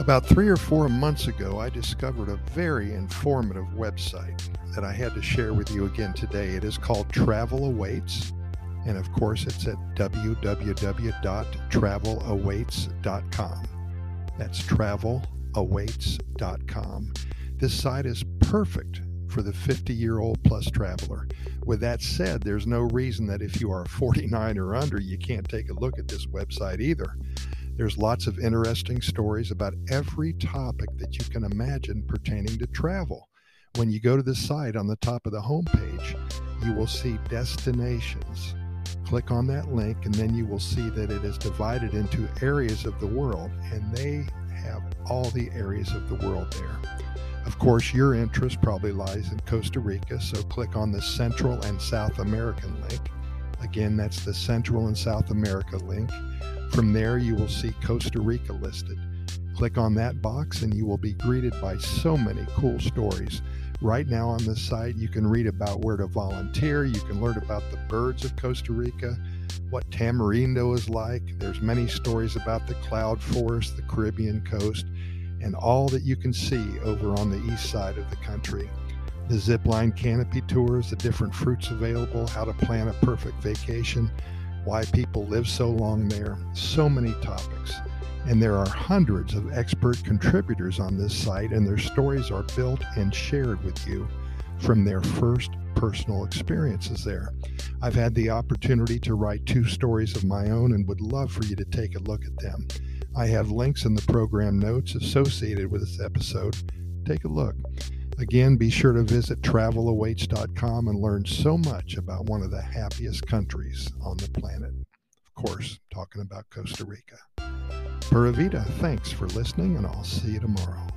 About 3 or 4 months ago, I discovered a very informative website that I had to share with you again today. It is called Travel Awaits, and of course it's at www.travelawaits.com. That's travelawaits.com. This site is perfect for the 50-year-old plus traveler. With that said, there's no reason that if you are 49 or under, you can't take a look at this website either. There's lots of interesting stories about every topic that you can imagine pertaining to travel. When you go to the site, on the top of the homepage, you will see destinations. Click on that link, and then you will see that it is divided into areas of the world, and they have all the areas of the world there. Of course, your interest probably lies in Costa Rica, so click on the Central and South American link. Again, that's the Central and South America link. From there, you will see Costa Rica listed. Click on that box and you will be greeted by so many cool stories. Right now on the site, you can read about where to volunteer. You can learn about the birds of Costa Rica, what Tamarindo is like. There's many stories about the cloud forest, the Caribbean coast, and all that you can see over on the east side of the country. The zipline canopy tours, the different fruits available, how to plan a perfect vacation, why people live so long there, so many topics. And there are hundreds of expert contributors on this site, and their stories are built and shared with you from their first personal experiences there. I've had the opportunity to write 2 stories of my own and would love for you to take a look at them. I have links in the program notes associated with this episode. Take a look. Again, be sure to visit travelawaits.com and learn so much about one of the happiest countries on the planet. Of course, talking about Costa Rica. Pura Vida, thanks for listening, and I'll see you tomorrow.